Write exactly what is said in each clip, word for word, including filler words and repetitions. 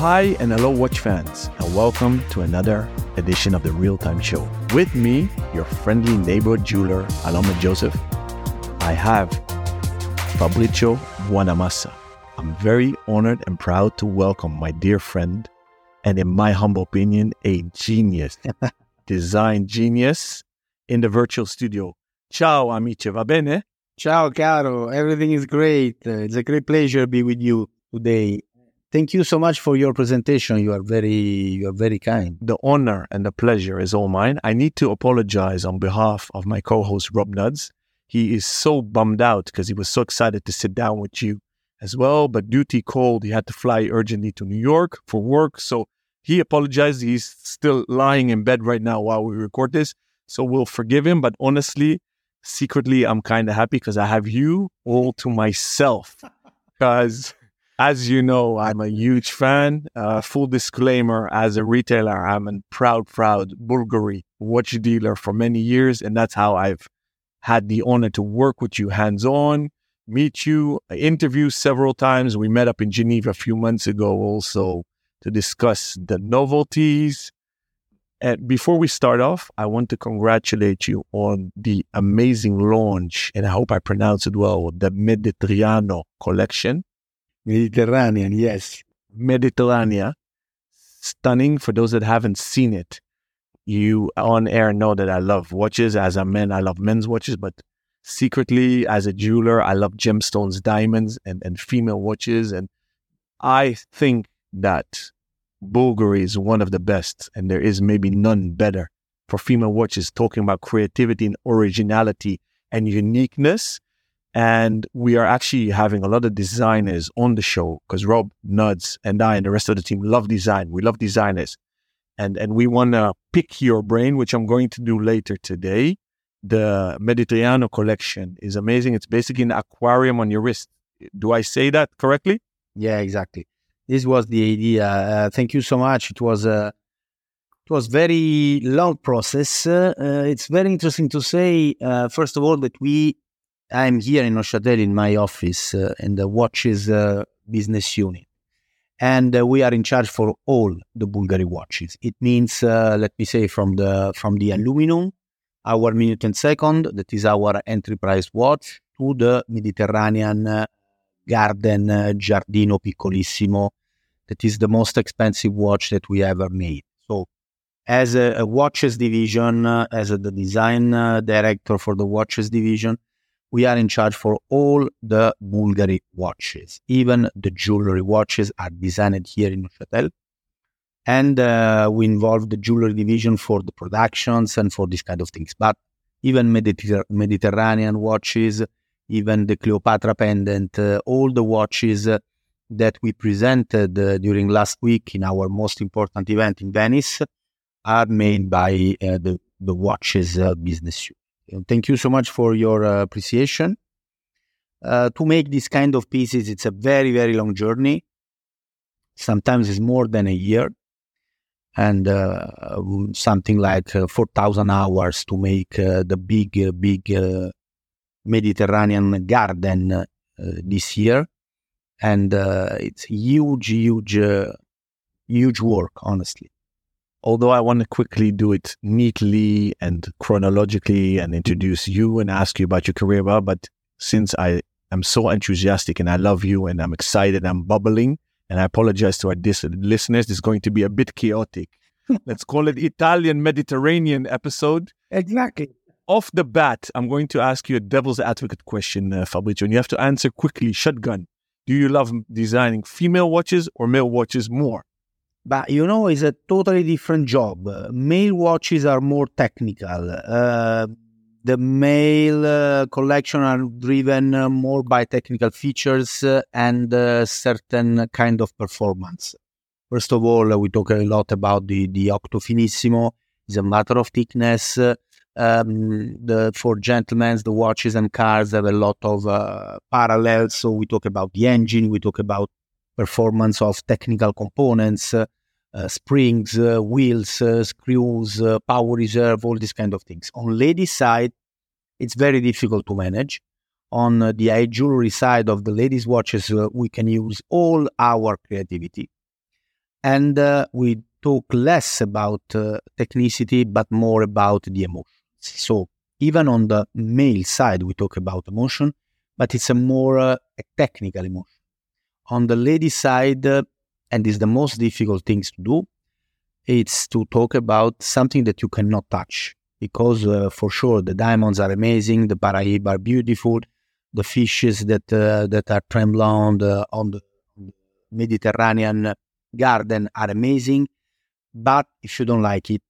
Hi and hello watch fans, and welcome to another edition of the Real Time Show. With me, your friendly neighborhood jeweler, Alon Ben Joseph, I have Fabrizio Buonamassa. I'm very honored and proud to welcome my dear friend, and in my humble opinion, a genius, design genius in the virtual studio. Ciao amici, va bene? Ciao caro, everything is great. Uh, it's a great pleasure to be with you today. Thank you so much for your presentation. You are very, you are very kind. The honor and the pleasure is all mine. I need to apologize on behalf of my co-host, Rob Nudds. He is so bummed out because he was so excited to sit down with you as well. But duty called, he had to fly urgently to New York for work. So he apologized. He's still lying in bed right now while we record this. So we'll forgive him. But honestly, secretly, I'm kind of happy because I have you all to myself. Because... as you know, I'm a huge fan. Uh, full disclaimer, as a retailer, I'm a proud, proud Bulgari watch dealer for many years. And that's how I've had the honor to work with you hands-on, meet you, interview several times. We met up in Geneva a few months ago also to discuss the novelties. And before we start off, I want to congratulate you on the amazing launch, and I hope I pronounce it well, the Mediterranean Collection. Mediterranean, yes. Mediterranean. Stunning for those that haven't seen it. You on air know that I love watches. As a man, I love men's watches, but secretly as a jeweler, I love gemstones, diamonds, and, and female watches. And I think that Bulgari is one of the best, and there is maybe none better for female watches, talking about creativity and originality and uniqueness. And we are actually having a lot of designers on the show because Rob Nudds and I and the rest of the team love design. We love designers. And and we want to pick your brain, which I'm going to do later today. The Mediterranean collection is amazing. It's basically an aquarium on your wrist. Do I say that correctly? Yeah, exactly. This was the idea. Uh, thank you so much. It was a it was very long process. Uh, it's very interesting to say, uh, first of all, that we I'm here in Neuchâtel in my office uh, in the watches uh, business unit, and uh, we are in charge for all the Bulgari watches. It means, uh, let me say, from the from the aluminum, our minute and second, that is our entry price watch, to the Mediterranean uh, garden uh, Giardino Piccolissimo, that is the most expensive watch that we ever made. So, as a, a watches division, uh, as a, the design uh, director for the watches division, we are in charge for all the Bulgari watches. Even the jewelry watches are designed here in Neuchâtel. And uh, we involve the jewelry division for the productions and for this kind of things. But even Mediter- Mediterranean watches, even the Cleopatra pendant, uh, all the watches uh, that we presented uh, during last week in our most important event in Venice are made by uh, the, the watches uh, business unit. Thank you so much for your uh, appreciation. Uh, to make these kind of pieces, it's a very, very long journey. Sometimes it's more than a year. And uh, something like uh, four thousand hours to make uh, the big, uh, big uh, Mediterranean garden uh, this year. And uh, it's huge, huge, uh, huge work, honestly. Although I want to quickly do it neatly and chronologically and introduce you and ask you about your career, but since I am so enthusiastic and I love you and I'm excited, I'm bubbling, and I apologize to our dis- listeners, this is going to be a bit chaotic. Let's call it Italian Mediterranean episode. Exactly. Off the bat, I'm going to ask you a devil's advocate question, uh, Fabrizio, and you have to answer quickly, shotgun. Do you love designing female watches or male watches more? But, you know, it's a totally different job. Uh, male watches are more technical. Uh, the male uh, collection are driven uh, more by technical features uh, and uh, certain kind of performance. First of all, uh, we talk a lot about the, the Octo Finissimo. It's a matter of thickness. Uh, um, the, for gentlemen, the watches and cars have a lot of uh, parallels. So we talk about the engine. We talk about performance of technical components. Uh, Uh, springs, uh, wheels, uh, screws, uh, power reserve, all these kind of things. On ladies' side, it's very difficult to manage. On uh, the eye jewelry side of the ladies' watches, uh, we can use all our creativity. and uh, we talk less about uh, technicity but more about the emotions. So even on the male side, we talk about emotion, but it's a more uh, a technical emotion. On the lady side, uh, and it's the most difficult things to do, it's to talk about something that you cannot touch, because uh, for sure the diamonds are amazing, the Paraib are beautiful, the fishes that uh, that are trembling uh, on the Mediterranean garden are amazing, but if you don't like it,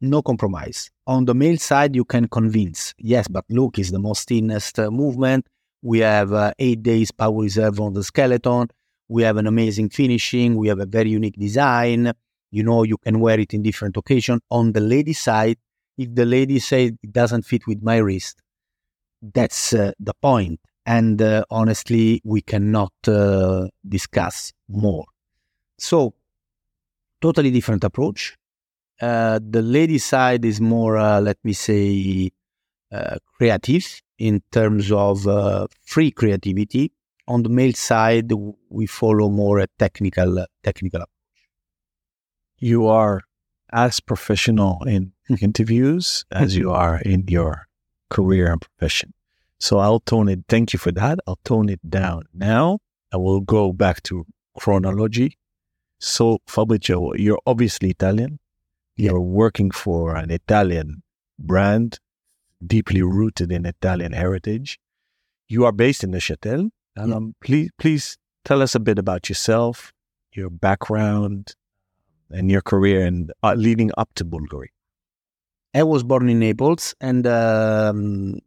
no compromise. On the male side, you can convince, yes, but look, it's the most thinnest uh, movement, we have uh, eight days power reserve on the skeleton, we have an amazing finishing, we have a very unique design, you know, you can wear it in different occasions. On the lady side, if the lady says it doesn't fit with my wrist, that's uh, the point. And uh, honestly, we cannot uh, discuss more. So, totally different approach. Uh, the lady side is more, uh, let me say, uh, creative in terms of uh, free creativity. On the male side, we follow more a technical, uh, technical approach. You are as professional in interviews as you are in your career and profession. So I'll tone it. Thank you for that. I'll tone it down now. I will go back to chronology. So Fabrizio, you're obviously Italian. Yeah. You're working for an Italian brand, deeply rooted in Italian heritage. You are based in Neuchâtel. And yeah. um, please, please tell us a bit about yourself, your background, and your career, and uh, leading up to Bulgari. I was born in Naples, and um,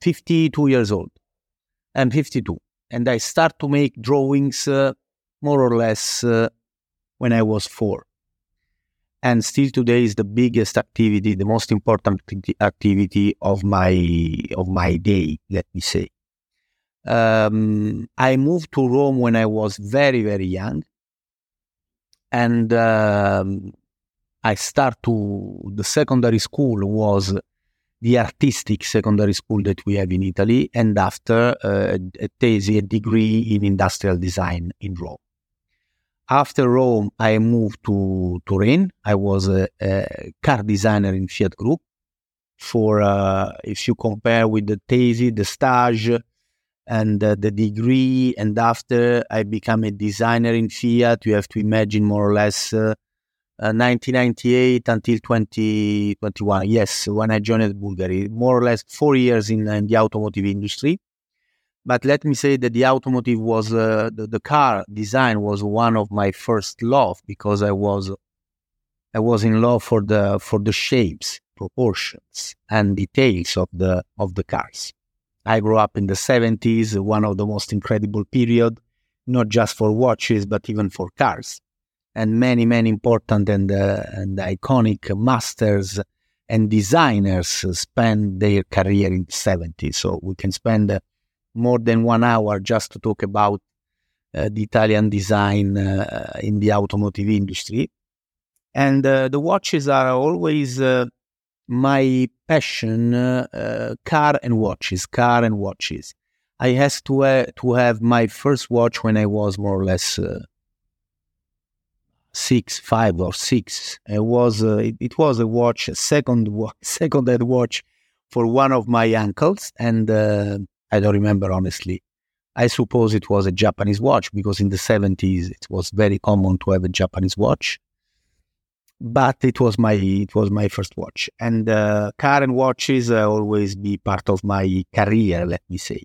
fifty-two years old. I'm fifty-two, and I start to make drawings uh, more or less uh, when I was four. And still today is the biggest activity, the most important activity of my of my day, let me say. Um, I moved to Rome when I was very, very young, and um, I start to the secondary school was the artistic secondary school that we have in Italy, and after uh, a thesis, a degree in industrial design in Rome. After Rome, I moved to Turin. I was a, a car designer in Fiat Group. For uh, if you compare with the thesis, the stage, and uh, the degree, and after I became a designer in Fiat, you have to imagine more or less. Uh, Uh, nineteen ninety-eight until twenty twenty-one, yes, when I joined Bulgari, more or less four years in, in the automotive industry. But let me say that the automotive was, uh, the, the car design was one of my first love, because I was, I was in love for the, for the shapes, proportions, and details of the, of the cars. I grew up in the seventies, one of the most incredible period, not just for watches, but even for cars. And many, many important and, uh, and iconic masters and designers spend their career in the seventies. So we can spend uh, more than one hour just to talk about uh, the Italian design uh, in the automotive industry. And uh, the watches are always uh, my passion, uh, uh, car and watches, car and watches. I had to, uh, to have my first watch when I was more or less... Uh, Six, five, or six. It was uh, it, it was a watch, a second wa- second-hand watch, for one of my uncles, and uh, I don't remember honestly. I suppose it was a Japanese watch, because in the seventies it was very common to have a Japanese watch. But it was my it was my first watch, and uh, car and watches uh, always be part of my career. Let me say,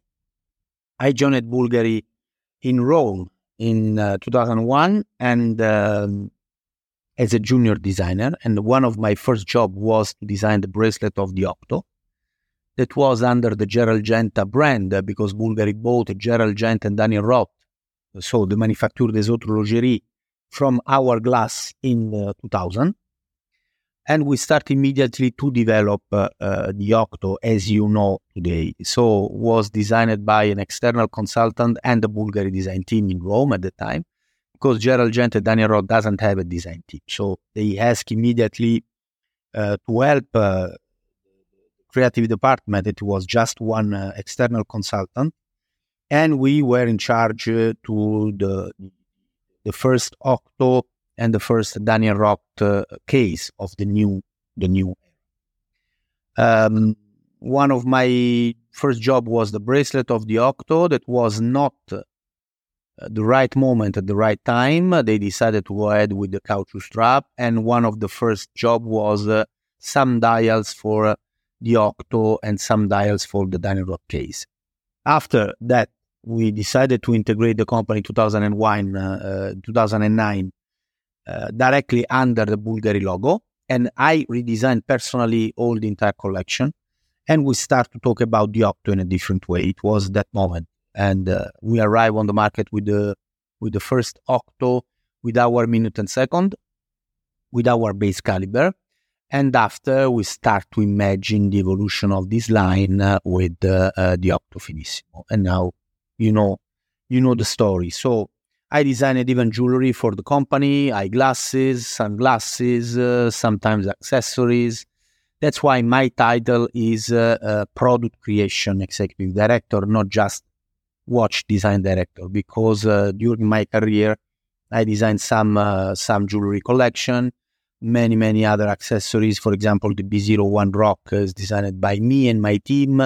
I joined Bulgari in Rome in uh, two thousand one, and uh, as a junior designer, and one of my first jobs was to design the bracelet of the Octo that was under the Gerald Genta brand, uh, because Bulgari bought Gerald Genta and Daniel Roth, so the Manufacture des Hautes Horlogeries, from Hourglass in uh, two thousand, and we start immediately to develop uh, uh, the Octo as you know today. So was designed by an external consultant and the Bulgari design team in Rome at the time, because Gerald Gent and Daniel Roth doesn't have a design team. So they asked immediately uh, to help uh, creative department. It was just one uh, external consultant, and we were in charge uh, to the, the first Octo and the first Daniel Roth uh, case of the new the new. Um, one of my first job was the bracelet of the Octo. That was not uh, the right moment at the right time. They decided to go ahead with the caoutchouc strap, and one of the first job was uh, some dials for uh, the Octo and some dials for the Daniel Roth case. After that, we decided to integrate the company two thousand one, uh, two thousand nine uh, directly under the Bulgari logo, and I redesigned personally all the entire collection, and we start to talk about the Octo in a different way. It was that moment, and uh, we arrive on the market with the with the first Octo with our minute and second, with our base caliber. And after, we start to imagine the evolution of this line uh, with uh, uh, the Octo Finissimo. And now, you know, you know the story. So I designed even jewelry for the company, eyeglasses, sunglasses, uh, sometimes accessories. That's why my title is uh, uh, Product Creation Executive Director, not just Watch Design Director, because uh, during my career, I designed some uh, some jewelry collection, many, many other accessories. For example, the B zero one Rock is designed by me and my team.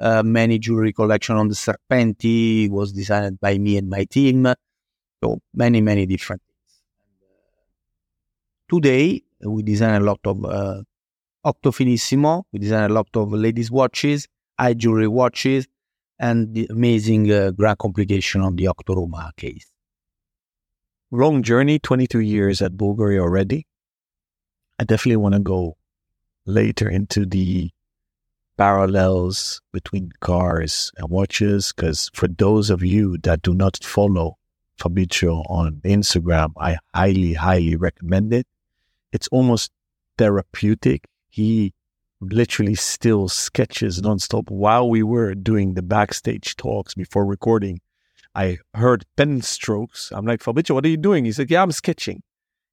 Uh, many jewelry collection on the Serpenti was designed by me and my team. So many, many different things. Today, we design a lot of uh, Octo Finissimo. We design a lot of ladies' watches, high jewelry watches, and the amazing uh, grand complication of the Octo Roma case. Long journey, twenty-two years at Bulgari already. I definitely want to go later into the parallels between cars and watches, because for those of you that do not follow Fabrizio on Instagram, I highly, highly recommend it. It's almost therapeutic. He literally still sketches nonstop. While we were doing the backstage talks before recording, I heard pen strokes. I'm like, Fabrizio, what are you doing? He said, yeah, I'm sketching.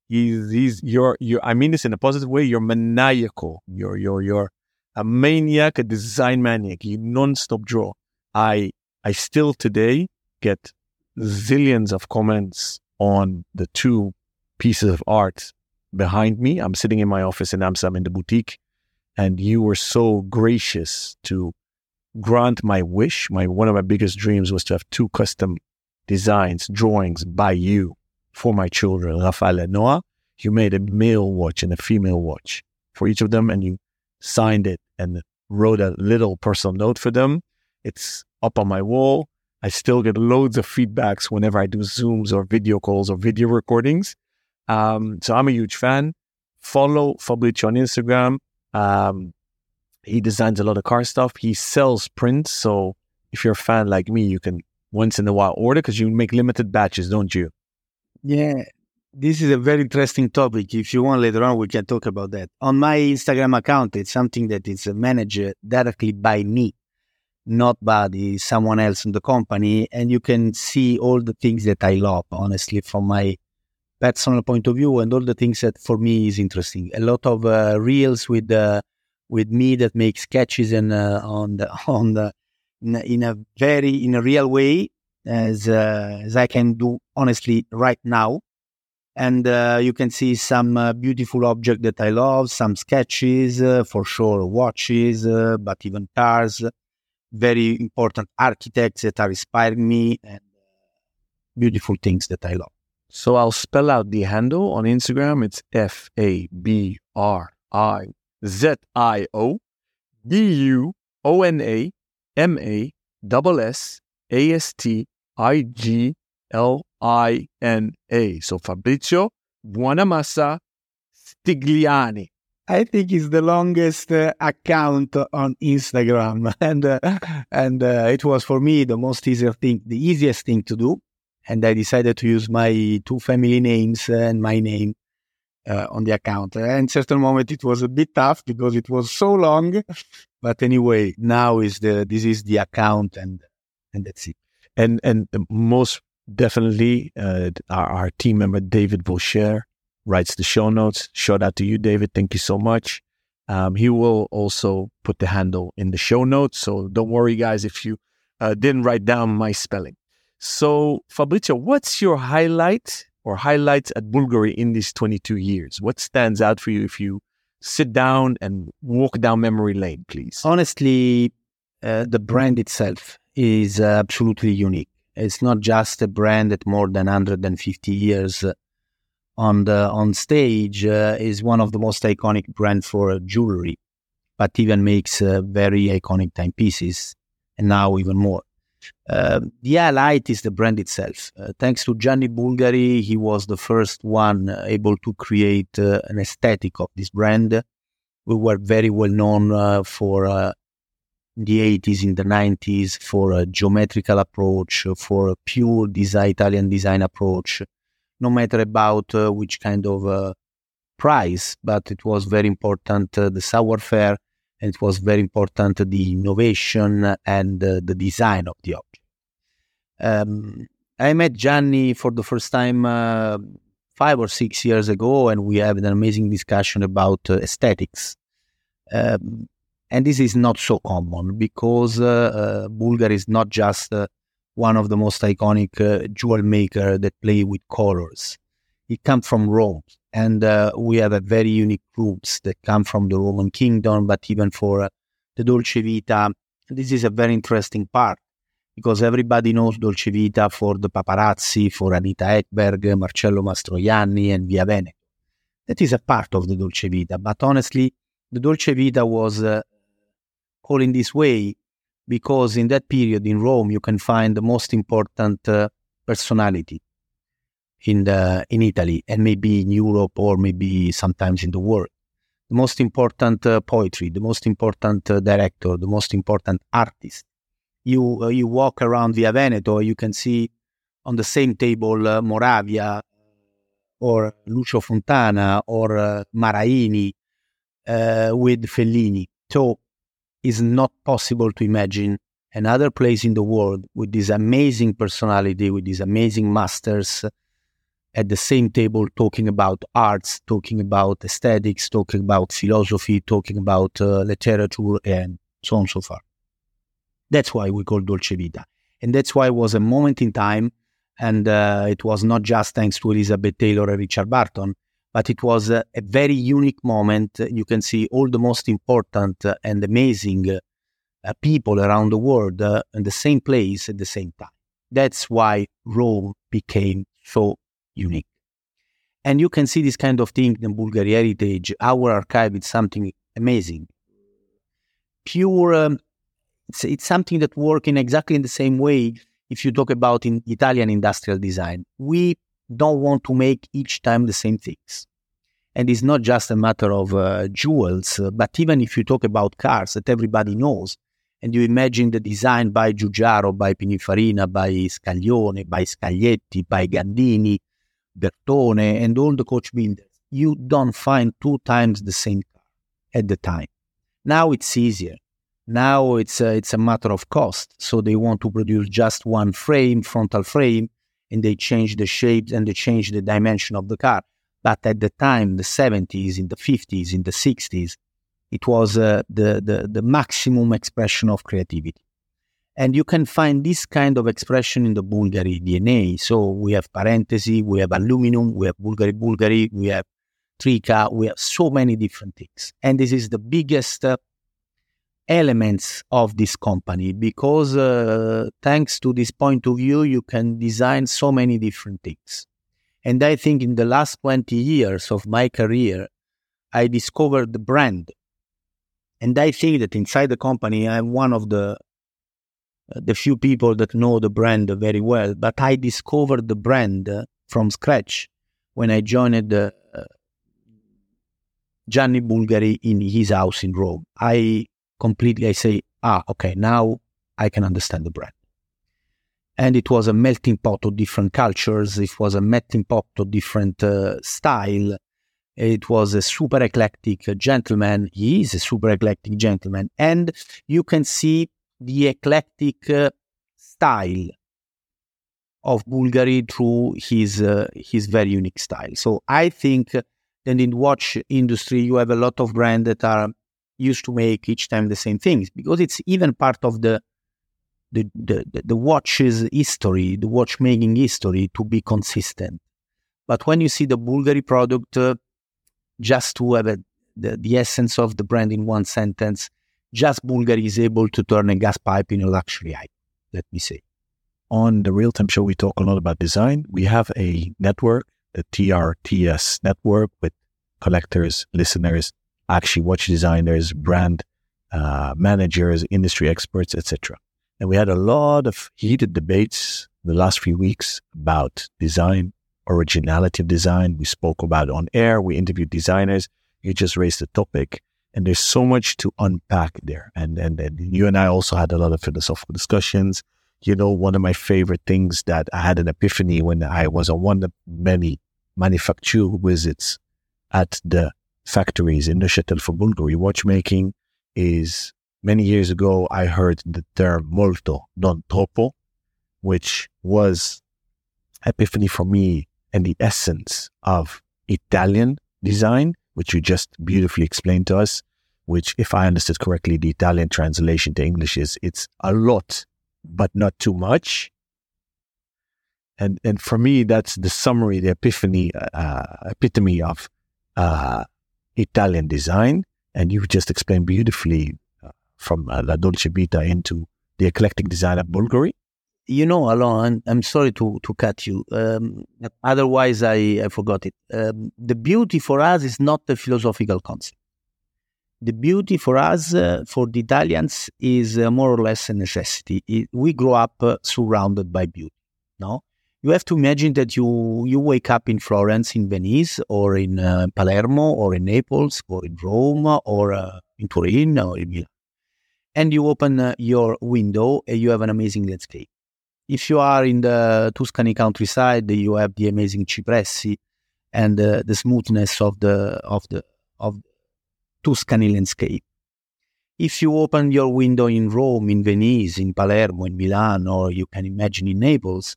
He's, he's, you're, you're, I mean this in a positive way, you're maniacal. You're, you're, you're a maniac, a design maniac. You non-stop draw. I, I still today get zillions of comments on the two pieces of art behind me. I'm sitting in my office in Amsterdam in the boutique, and you were so gracious to grant my wish. My, one of my biggest dreams was to have two custom designs, drawings by you, for my children, Rafael and Noah. You made a male watch and a female watch for each of them, and you signed it and wrote a little personal note for them. It's up on my wall. I still get loads of feedbacks whenever I do Zooms or video calls or video recordings. Um, so I'm a huge fan. Follow Fabrizio on Instagram. Um, he designs a lot of car stuff. He sells prints. So if you're a fan like me, you can once in a while order, because you make limited batches, don't you? Yeah, this is a very interesting topic. If you want, later on, we can talk about that. On my Instagram account, it's something that is managed directly by me, not by the, someone else in the company. And you can see all the things that I love, honestly, from my personal point of view, and all the things that for me is interesting. A lot of uh, reels with uh, with me that make sketches and uh, on the on the in a, in a very in a real way. As uh, as I can do honestly right now, and uh, you can see some uh, beautiful object that I love, some sketches uh, for sure, watches, uh, but even cars. Very important architects that are inspiring me, and beautiful things that I love. So I'll spell out the handle on Instagram. It's F A B R I Z I O D U O N A M A double S A S T I G L I N A. So Fabrizio Buonamassa Stigliani. I think it's the longest uh, account on Instagram, and uh, and uh, it was for me the most easier thing, the easiest thing to do. And I decided to use my two family names and my name uh, on the account. And certain moment it was a bit tough because it was so long, but anyway, now is the this is the account, and and that's it. And and most definitely, uh, our, our team member, David Boucher, writes the show notes. Shout out to you, David. Thank you so much. Um, he will also put the handle in the show notes. So don't worry, guys, if you uh, didn't write down my spelling. So, Fabrizio, what's your highlight or highlights at Bulgari in these twenty-two years? What stands out for you if you sit down and walk down memory lane, please? Honestly, uh, the brand itself is uh, absolutely unique. It's not just a brand that more than one hundred fifty years uh, on the on stage uh, is one of the most iconic brands for uh, jewelry, but even makes uh, very iconic timepieces, and now even more. Uh, the highlight is the brand itself. Uh, thanks to Gianni Bulgari, he was the first one able to create uh, an aesthetic of this brand. We were very well known uh, for uh, the eighties, in the nineties, for a geometrical approach, for a pure design, Italian design approach, no matter about uh, which kind of uh, price, but it was very important, uh, the savoir-faire. It was very important, the innovation and uh, the design of the object. Um, I met Gianni for the first time uh, five or six years ago, and we had an amazing discussion about uh, aesthetics. Um, and this is not so common, because uh, uh, Bulgari is not just uh, one of the most iconic uh, jewel makers that play with colors. It comes from Rome. And uh, we have a very unique groups that come from the Roman Kingdom, but even for uh, the Dolce Vita, this is a very interesting part, because everybody knows Dolce Vita for the paparazzi, for Anita Ekberg, Marcello Mastroianni, and Via Veneto. That is a part of the Dolce Vita, but honestly, the Dolce Vita was uh, called in this way because in that period in Rome you can find the most important uh, personality in the, in Italy, and maybe in Europe, or maybe sometimes in the world. The most important uh, poetry, the most important uh, director, the most important artist. You uh, you walk around Via Veneto, you can see on the same table uh, Moravia, or Lucio Fontana, or uh, Maraini uh, with Fellini. So it's not possible to imagine another place in the world with this amazing personality, with these amazing masters, at the same table, talking about arts, talking about aesthetics, talking about philosophy, talking about uh, literature, and so on and so forth. That's why we call Dolce Vita. And that's why it was a moment in time, and uh, it was not just thanks to Elizabeth Taylor and Richard Burton, but it was uh, a very unique moment. You can see all the most important uh, and amazing uh, uh, people around the world uh, in the same place at the same time. That's why Rome became so unique. And you can see this kind of thing in Bulgari heritage. Our archive is something amazing. Pure, um, it's, it's something that works in exactly in the same way if you talk about in Italian industrial design. We don't want to make each time the same things. And it's not just a matter of uh, jewels, uh, but even if you talk about cars that everybody knows, and you imagine the design by Giugiaro, by Pininfarina, by Scaglione, by Scaglietti, by Gandini, Bertone, and all the coach builders, you don't find two times the same car at the time. Now it's easier. Now it's a, it's a matter of cost. So they want to produce just one frame, frontal frame, and they change the shapes and they change the dimension of the car. But at the time, the seventies, in the fifties, in the sixties, it was uh, the, the, the maximum expression of creativity. And you can find this kind of expression in the Bulgari D N A. So we have parenthesis, we have aluminum, we have Bulgari Bulgari, we have Trika, we have so many different things. And this is the biggest uh, elements of this company, because uh, thanks to this point of view, you can design so many different things. And I think in the last twenty years of my career, I discovered the brand. And I think that inside the company, I'm one of the the few people that know the brand very well, but I discovered the brand from scratch when I joined uh, Gianni Bulgari in his house in Rome. I completely, I say, ah, okay, now I can understand the brand. And it was a melting pot of different cultures. It was a melting pot of different uh, style. It was a super eclectic gentleman. He is a super eclectic gentleman. And you can see the eclectic uh, style of Bulgari through his uh, his very unique style. So I think that in the watch industry, you have a lot of brands that are used to make each time the same things, because it's even part of the the the, the watch's history, the watchmaking history, to be consistent. But when you see the Bulgari product, uh, just to have a, the, the essence of the brand in one sentence, just Bulgari is able to turn a gas pipe in a luxury item, let me say. On the Real Time Show, we talk a lot about design. We have a network, the T R T S network, with collectors, listeners, actually watch designers, brand uh, managers, industry experts, et cetera. And we had a lot of heated debates the last few weeks about design, originality of design. We spoke about it on air. We interviewed designers. You just raised the topic. And there's so much to unpack there. And, and, and you and I also had a lot of philosophical discussions. You know, one of my favorite things that I had an epiphany when I was on one of many manufacture visits at the factories in Neuchâtel for Bulgari watchmaking is many years ago, I heard the term molto, non troppo, which was epiphany for me and the essence of Italian design, which you just beautifully explained to us, which, if I understood correctly, the Italian translation to English is it's a lot, but not too much. And and for me, that's the summary, the epiphany, uh, epitome of uh, Italian design. And you just explained beautifully uh, from uh, La Dolce Vita into the eclectic design of Bulgari. You know, Alon, I'm sorry to, to cut you. Um, otherwise, I, I forgot it. Um, the beauty for us is not the philosophical concept. The beauty for us, uh, for the Italians, is uh, more or less a necessity. It, we grow up uh, surrounded by beauty. No, you have to imagine that you, you wake up in Florence, in Venice, or in uh, Palermo, or in Naples, or in Rome, or uh, in Turin, or in Milan. And you open uh, your window and you have an amazing landscape. If you are in the Tuscany countryside, you have the amazing cipressi and uh, the smoothness of the of the of Tuscany landscape. If you open your window in Rome, in Venice, in Palermo, in Milan, or you can imagine in Naples,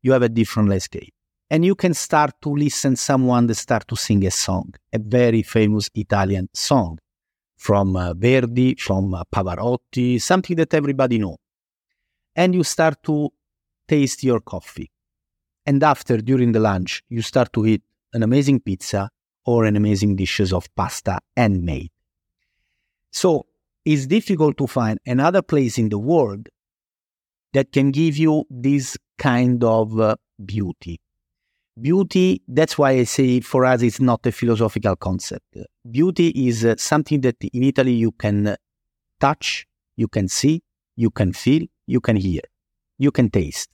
you have a different landscape. And you can start to listen someone that start to sing a song, a very famous Italian song from uh, Verdi, from uh, Pavarotti, something that everybody knows. And you start to taste your coffee. And after, during the lunch, you start to eat an amazing pizza or an amazing dishes of pasta handmade. So it's difficult to find another place in the world that can give you this kind of uh, beauty. Beauty, that's why I say for us it's not a philosophical concept. Beauty is uh, something that in Italy you can touch, you can see, you can feel, you can hear, you can taste.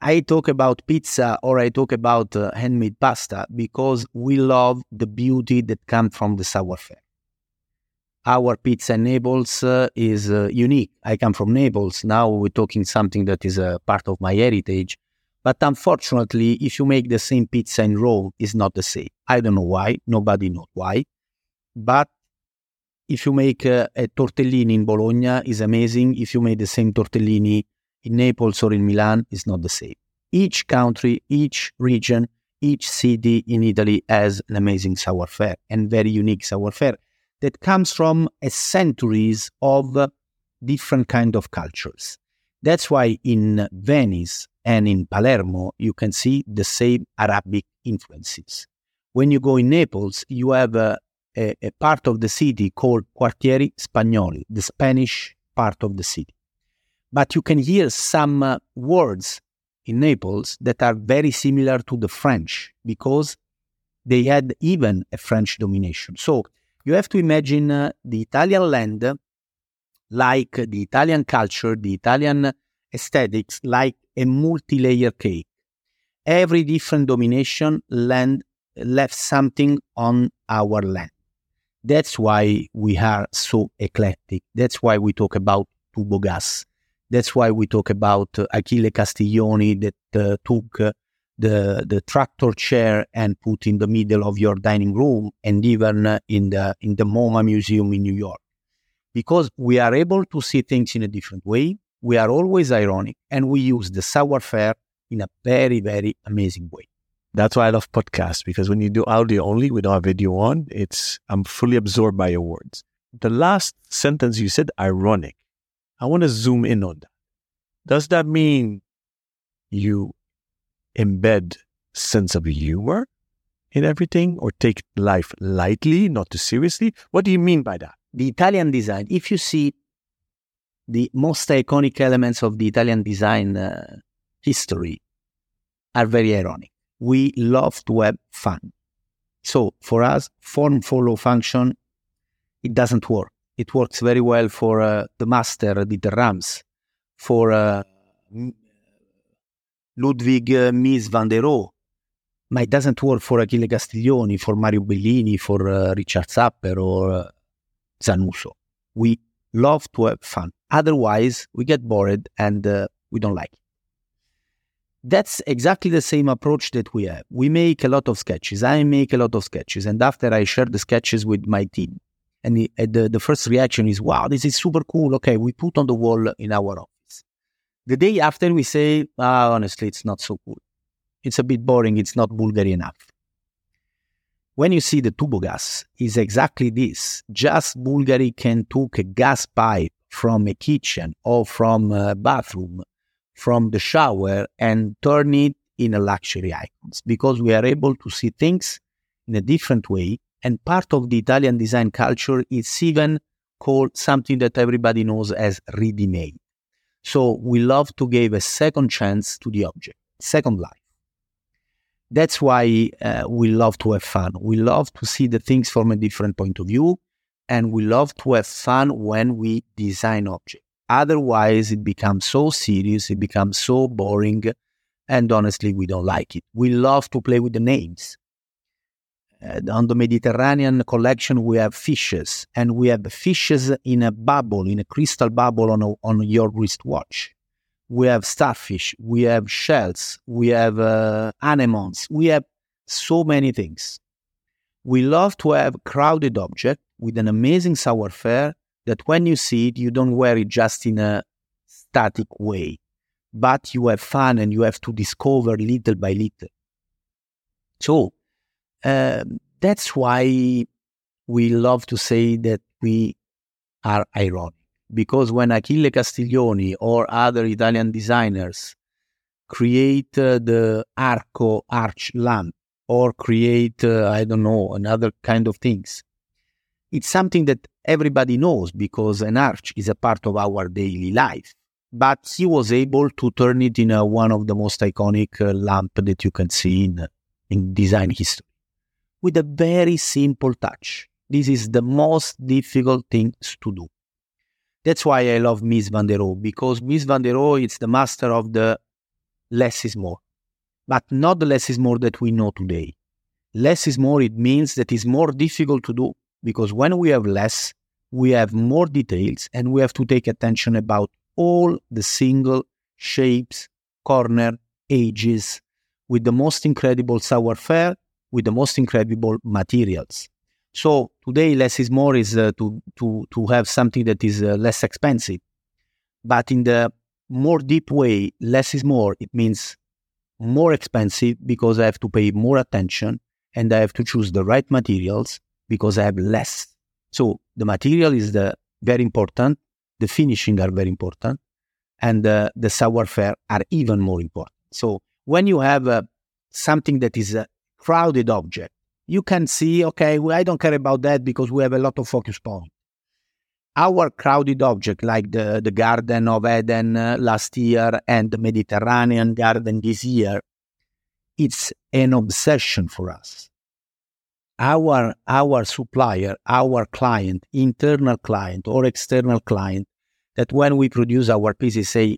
I talk about pizza or I talk about uh, handmade pasta because we love the beauty that comes from the savoir-faire. Our pizza in Naples uh, is uh, unique. I come from Naples. Now we're talking something that is a uh, part of my heritage. But unfortunately, if you make the same pizza in Rome, it's not the same. I don't know why. Nobody knows why. But if you make uh, a tortellini in Bologna, it's amazing. If you make the same tortellini in Naples or in Milan, it's not the same. Each country, each region, each city in Italy has an amazing savoir-faire and very unique savoir-faire that comes from a centuries of uh, different kind of cultures. That's why in Venice and in Palermo, you can see the same Arabic influences. When you go in Naples, you have a uh, A, a part of the city called Quartieri Spagnoli, the Spanish part of the city. But you can hear some uh, words in Naples that are very similar to the French because they had even a French domination. So you have to imagine uh, the Italian land uh, like uh, the Italian culture, the Italian aesthetics, like a multi-layer cake. Every different domination land left something on our land. That's why we are so eclectic. That's why we talk about Tubogas. That's why we talk about uh, Achille Castiglioni that uh, took uh, the, the tractor chair and put in the middle of your dining room and even uh, in the in the MoMA Museum in New York. Because we are able to see things in a different way. We are always ironic and we use the savoir-faire in a very, very amazing way. That's why I love podcasts, because when you do audio only, we don't have video on, it's I'm fully absorbed by your words. The last sentence you said, ironic. I want to zoom in on that. Does that mean you embed sense of humor in everything, or take life lightly, not too seriously? What do you mean by that? The Italian design, if you see the most iconic elements of the Italian design uh, history, are very ironic. We love to have fun. So for us, form follow function, it doesn't work. It works very well for uh, the master, Dieter Rams, for uh, Ludwig uh, Mies van der Rohe, but it doesn't work for Achille Castiglioni, for Mario Bellini, for uh, Richard Sapper or uh, Zanuso. We love to have fun. Otherwise, we get bored and uh, we don't like it. That's exactly the same approach that we have. We make a lot of sketches. I make a lot of sketches. And after I share the sketches with my team, and the, the, the first reaction is, wow, this is super cool. Okay, we put on the wall in our office. The day after, we say, ah, honestly, it's not so cool. It's a bit boring. It's not Bulgari enough. When you see the Tubogas, it's exactly this. Just Bulgari can take a gas pipe from a kitchen or from a bathroom, from the shower, and turn it in a luxury icons, because we are able to see things in a different way. And part of the Italian design culture is even called something that everybody knows as ready-made. So we love to give a second chance to the object, second life. That's why uh, we love to have fun. We love to see the things from a different point of view, and we love to have fun when we design objects. Otherwise, it becomes so serious, it becomes so boring, and honestly, we don't like it. We love to play with the names. Uh, on the Mediterranean collection, we have fishes, and we have fishes in a bubble, in a crystal bubble on, a, on your wristwatch. We have starfish, we have shells, we have uh, anemones, we have so many things. We love to have crowded objects with an amazing savoir-faire, that when you see it, you don't wear it just in a static way, but you have fun and you have to discover little by little. So uh, that's why we love to say that we are ironic, because when Achille Castiglioni or other Italian designers create uh, the arco arch lamp or create, uh, I don't know, another kind of things, it's something that everybody knows because an arch is a part of our daily life. But he was able to turn it in a, one of the most iconic uh, lamp that you can see in, in design history with a very simple touch. This is the most difficult thing to do. That's why I love Mies van der Rohe, because Mies van der Rohe is the master of the less is more. But not the less is more that we know today. Less is more, it means that it's more difficult to do, because when we have less, we have more details and we have to take attention about all the single shapes, corner, edges, with the most incredible savoir-faire, with the most incredible materials. So today, less is more is uh, to, to, to have something that is uh, less expensive. But in the more deep way, less is more, it means more expensive because I have to pay more attention and I have to choose the right materials because I have less. So the material is the very important, the finishing are very important, and uh, the savoir-faire are even more important. So when you have uh, something that is a crowded object, you can see, okay, well, I don't care about that because we have a lot of focus points. Our crowded object, like the, the Garden of Eden uh, last year and the Mediterranean Garden this year, it's an obsession for us. Our our supplier, our client, internal client or external client, that when we produce our pieces say,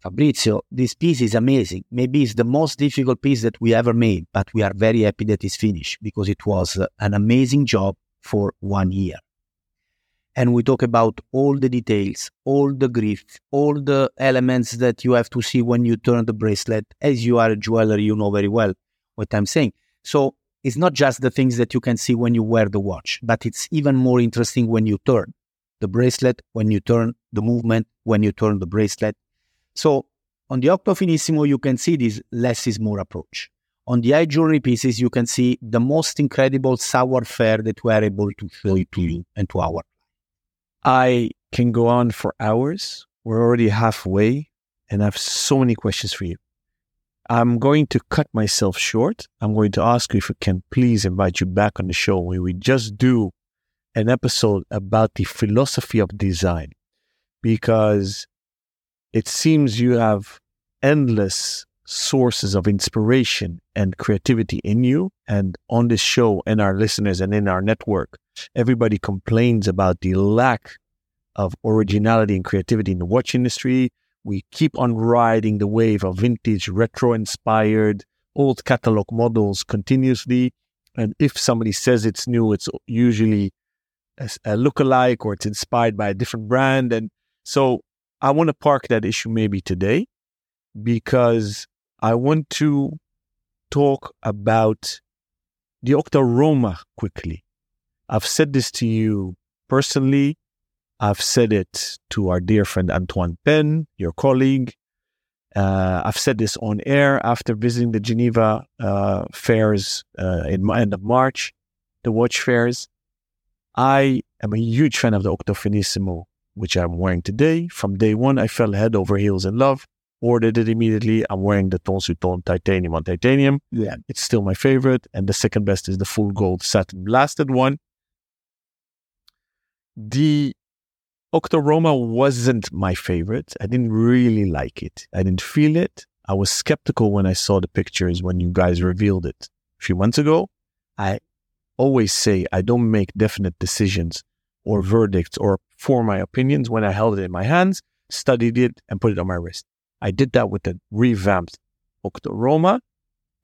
Fabrizio, this piece is amazing. Maybe it's the most difficult piece that we ever made, but we are very happy that it's finished because it was an amazing job for one year. And we talk about all the details, all the grief, all the elements that you have to see when you turn the bracelet. As you are a jeweler, you know very well what I'm saying. So it's not just the things that you can see when you wear the watch, but it's even more interesting when you turn the bracelet, when you turn the movement, when you turn the bracelet. So on the Octo Finissimo, you can see this less is more approach. On the eye jewelry pieces, you can see the most incredible savoir-faire that we are able to show it to you and to our. I can go on for hours. We're already halfway and I have so many questions for you. I'm going to cut myself short. I'm going to ask you if we can please invite you back on the show where we just do an episode about the philosophy of design, because it seems you have endless sources of inspiration and creativity in you. And on this show and our listeners and in our network, everybody complains about the lack of originality and creativity in the watch industry. We keep on riding the wave of vintage, retro-inspired, old catalog models continuously. And if somebody says it's new, it's usually a, a lookalike, or it's inspired by a different brand. And so I want to park that issue maybe today, because I want to talk about the Octo Roma quickly. I've said this to you personally. I've said it to our dear friend Antoine Penn, your colleague. Uh, I've said this on air after visiting the Geneva uh, fairs uh, in the end of March, the watch fairs. I am a huge fan of the Octo Finissimo, which I'm wearing today. From day one, I fell head over heels in love. Ordered it immediately. I'm wearing the Ton sur Ton titanium on titanium. Yeah. It's still my favorite. And the second best is the full gold satin blasted one. The Octo Roma wasn't my favorite. I didn't really like it. I didn't feel it. I was skeptical when I saw the pictures when you guys revealed it a few months ago. I always say I don't make definite decisions or verdicts or form my opinions when I held it in my hands, studied it, and put it on my wrist. I did that with the revamped Octo Roma,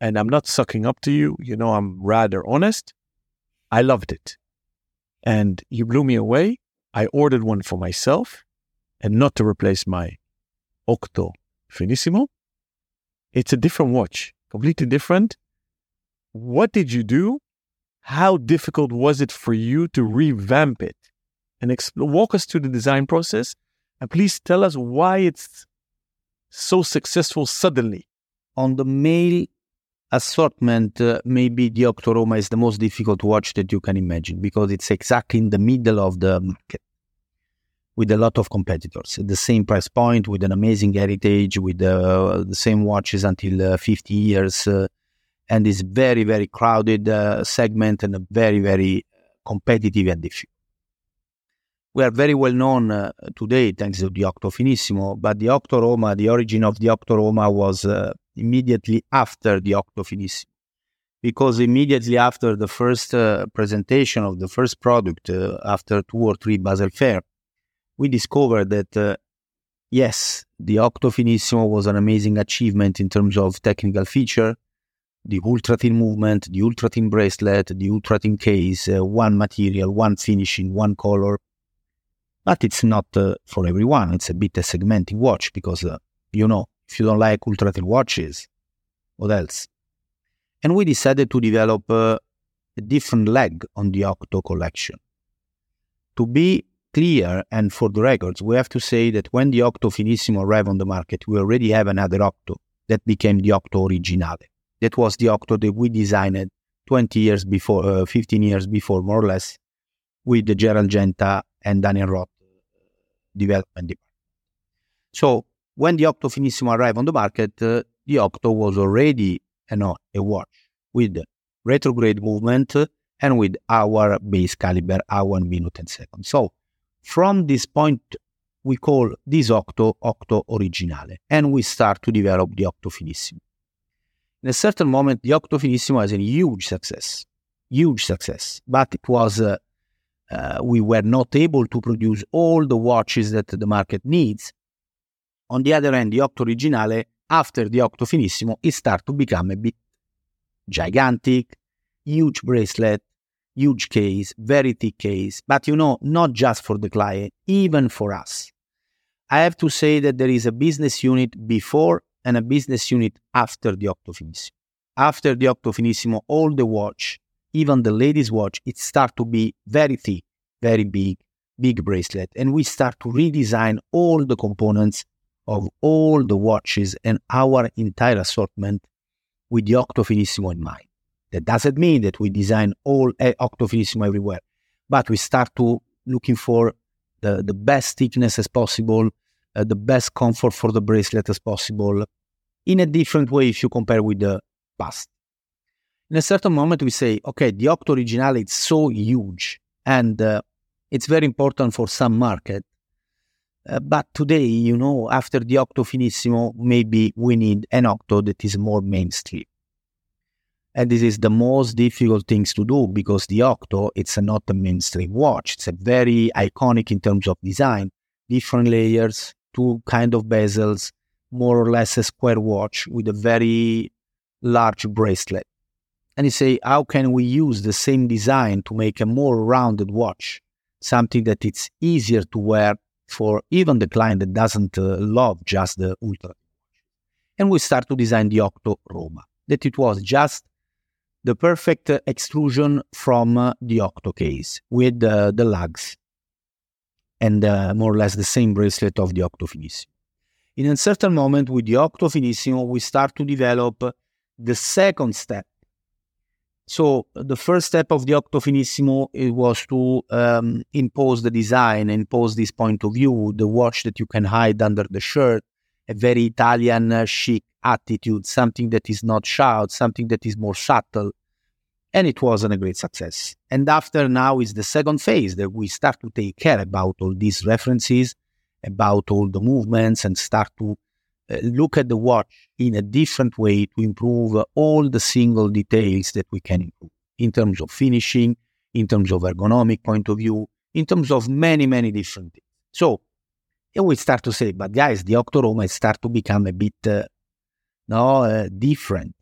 and I'm not sucking up to you. You know, I'm rather honest. I loved it. And you blew me away. I ordered one for myself, and not to replace my Octo Finissimo. It's a different watch, completely different. What did you do? How difficult was it for you to revamp it? And explore, walk us through the design process, and please tell us why it's so successful suddenly. On the male assortment, uh, maybe the Octo Roma is the most difficult watch that you can imagine, because it's exactly in the middle of the market with a lot of competitors at the same price point, with an amazing heritage, with uh, the same watches until uh, fifty years, uh, and it's very very crowded uh, segment and a very very competitive and difficult. We are very well known uh, today thanks to the Octo Finissimo, but the Octo Roma, the origin of the Octo Roma was uh, immediately after the Octo Finissimo, because immediately after the first uh, presentation of the first product, uh, after two or three Basel Fair, we discovered that, uh, yes, the Octo Finissimo was an amazing achievement in terms of technical feature, the ultra-thin movement, the ultra-thin bracelet, the ultra-thin case, uh, one material, one finishing, one color. But it's not uh, for everyone. It's a bit a segmented watch because, uh, you know, if you don't like ultra-thin watches, what else? And we decided to develop uh, a different leg on the Octo collection. To be clear and for the records, we have to say that when the Octo Finissimo arrived on the market, we already have another Octo that became the Octo Originale. That was the Octo that we designed twenty years before, uh, fifteen years before, more or less, with the Gerald Genta and Daniel Roth development department. So when the Octo Finissimo arrived on the market, uh, the Octo was already you know, a watch with retrograde movement and with our base caliber, hour, minute, and second. So from this point, we call this Octo Octo Originale, and we start to develop the Octo Finissimo. In a certain moment, the Octo Finissimo has a huge success, huge success, but it was uh, Uh, we were not able to produce all the watches that the market needs. On the other hand, the Octo Originale, after the Octo Finissimo, it starts to become a bit gigantic, huge bracelet, huge case, very thick case. But you know, not just for the client, even for us. I have to say that there is a business unit before and a business unit after the Octo Finissimo. After the Octo Finissimo, all the watch, even the ladies' watch, it start to be very thick, very big, big bracelet. And we start to redesign all the components of all the watches and our entire assortment with the Octo Finissimo in mind. That doesn't mean that we design all uh, Octo Finissimo everywhere, but we start to looking for the, the best thickness as possible, uh, the best comfort for the bracelet as possible, in a different way if you compare with the past. In a certain moment, we say, okay, the Octo Originale is so huge and uh, it's very important for some market. Uh, but today, you know, after the Octo Finissimo, maybe we need an Octo that is more mainstream. And this is the most difficult things to do because the Octo, it's not a mainstream watch. It's a very iconic in terms of design, different layers, two kind of bezels, more or less a square watch with a very large bracelet. And you say, how can we use the same design to make a more rounded watch? Something that it's easier to wear for even the client that doesn't uh, love just the ultra. And we start to design the Octo Roma. That it was just the perfect uh, extrusion from uh, the Octo case with uh, the lugs and uh, more or less the same bracelet of the Octo Finissimo. In a certain moment with the Octo Finissimo, we start to develop the second step. So the first step of the Octo Finissimo, it was to um, impose the design, impose this point of view, the watch that you can hide under the shirt, a very Italian uh, chic attitude, something that is not shout, something that is more subtle. And it wasn't a great success. And after now is the second phase that we start to take care about all these references, about all the movements and start to Uh, look at the watch in a different way to improve uh, all the single details that we can improve in terms of finishing, in terms of ergonomic point of view, in terms of many, many different things. So here we start to say, but guys, the Octo Roma start to become a bit uh, no, uh, different.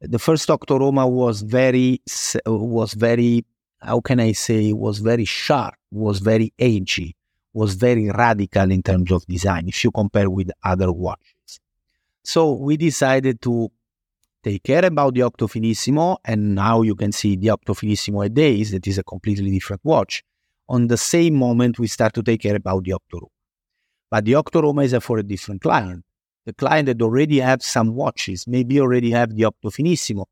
The first Octo Roma was very, was very, how can I say, was very sharp, was very edgy. Was very radical in terms of design if you compare with other watches. So we decided to take care about the Octo Finissimo, and now you can see the Octo Finissimo a days, that is a completely different watch. On the same moment, we start to take care about the Octo Roma. But the Octo Roma is for a different client. The client that already have some watches, maybe already have the Octo Finissimo,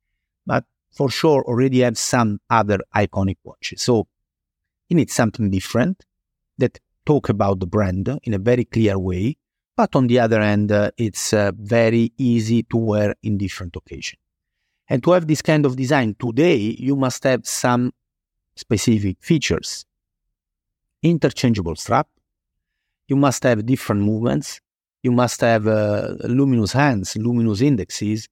but for sure already have some other iconic watches. So you need something different that talk about the brand in a very clear way, but on the other hand, uh, it's uh, very easy to wear in different occasions. And to have this kind of design today, you must have some specific features. Interchangeable strap, you must have different movements, you must have uh, luminous hands, luminous indexes.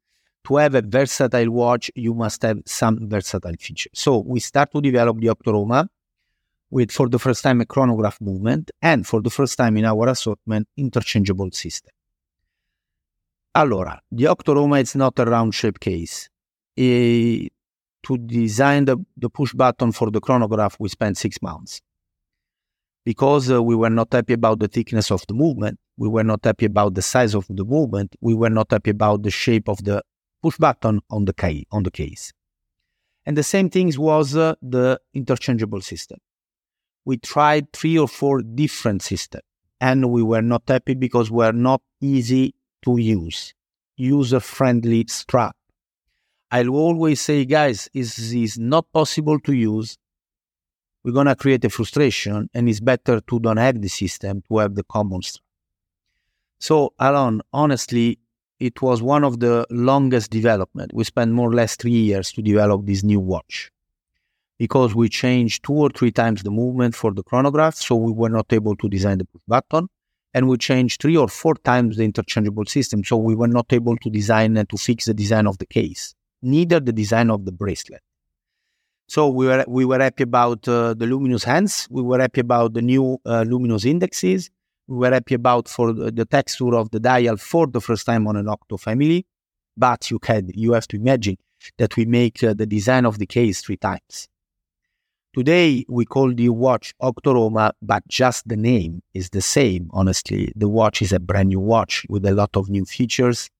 To have a versatile watch, you must have some versatile features. So we start to develop the Octo Roma with, for the first time, a chronograph movement, and for the first time in our assortment, interchangeable system. Allora, the Octo Roma is not a round-shaped case. E, to design the, the push button for the chronograph, we spent six months. Because uh, we were not happy about the thickness of the movement, we were not happy about the size of the movement, we were not happy about the shape of the push button on the, ca- on the case. And the same things was uh, the interchangeable system. We tried three or four different systems, and we were not happy because we were not easy to use. User-friendly strap. I'll always say, guys, this is not possible to use. We're going to create a frustration, and it's better to don't have the system, to have the common strap. So, Alon, honestly, it was one of the longest development. We spent more or less three years to develop this new watch, because we changed two or three times the movement for the chronograph, so we were not able to design the push button, and we changed three or four times the interchangeable system, so we were not able to design and to fix the design of the case, neither the design of the bracelet. So we were we were happy about uh, the luminous hands, we were happy about the new uh, luminous indexes, we were happy about for the, the texture of the dial for the first time on an Octo family, but you can you have to imagine that we make uh, the design of the case three times. Today, we call the watch Octo Roma, but just the name is the same, honestly. The watch is a brand new watch with a lot of new features,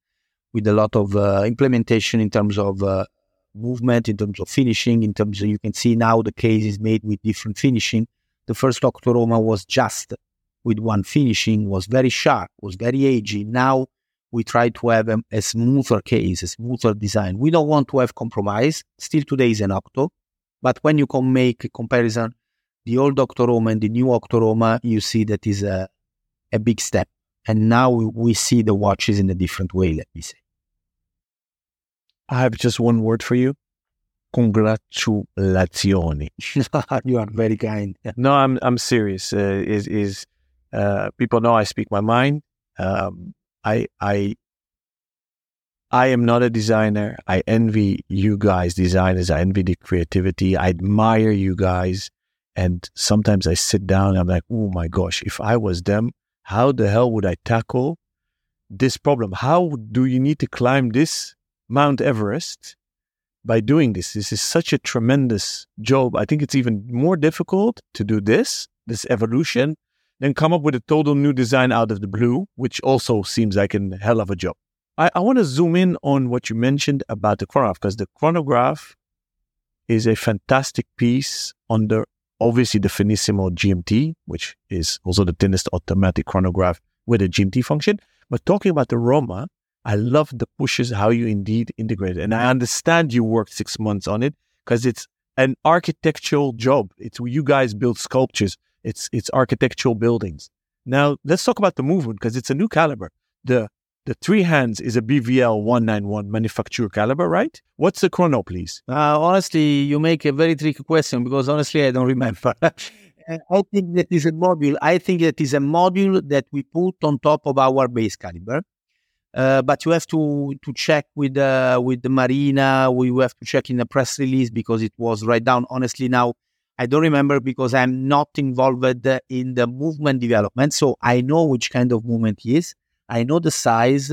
with a lot of uh, implementation in terms of uh, movement, in terms of finishing, in terms of, you can see now the case is made with different finishing. The first Octo Roma was just with one finishing, was very sharp, was very edgy. Now we try to have a, a smoother case, a smoother design. We don't want to have compromise. Still today is an Octo. But when you can make a comparison, the old Octo Roma and the new Octo Roma, you see that is a, a big step And now we, we see the watches in a different way, let me say. I have just one word for you. Congratulazioni. You are very kind. No, I'm I'm serious. Uh, is is uh, people know I speak my mind. Um, I I I am not a designer. I envy you guys, designers. I envy the creativity. I admire you guys. And sometimes I sit down and I'm like, oh my gosh, if I was them, how the hell would I tackle this problem? How do you need to climb this Mount Everest by doing this? This is such a tremendous job. I think it's even more difficult to do this, this evolution, than come up with a total new design out of the blue, which also seems like a hell of a job. I, I want to zoom in on what you mentioned about the chronograph, because the chronograph is a fantastic piece under obviously the Finissimo G M T, which is also the thinnest automatic chronograph with a G M T function. But talking about the Roma, I love the pushes, how you indeed integrate it. And I understand you worked six months on it because it's an architectural job. It's you guys build sculptures. It's it's architectural buildings. Now, let's talk about the movement because it's a new caliber. The the three hands is a B V L one ninety-one manufacture caliber, right? What's the chrono, please? Uh, honestly, you make a very tricky question because honestly, I don't remember. I think that is a module. I think that is a module that we put on top of our base caliber. Uh, but you have to, to check with uh, with the Marina. We have to check in the press release because it was right down. Honestly, now I don't remember because I'm not involved in the movement development. So I know which kind of movement it is. I know the size.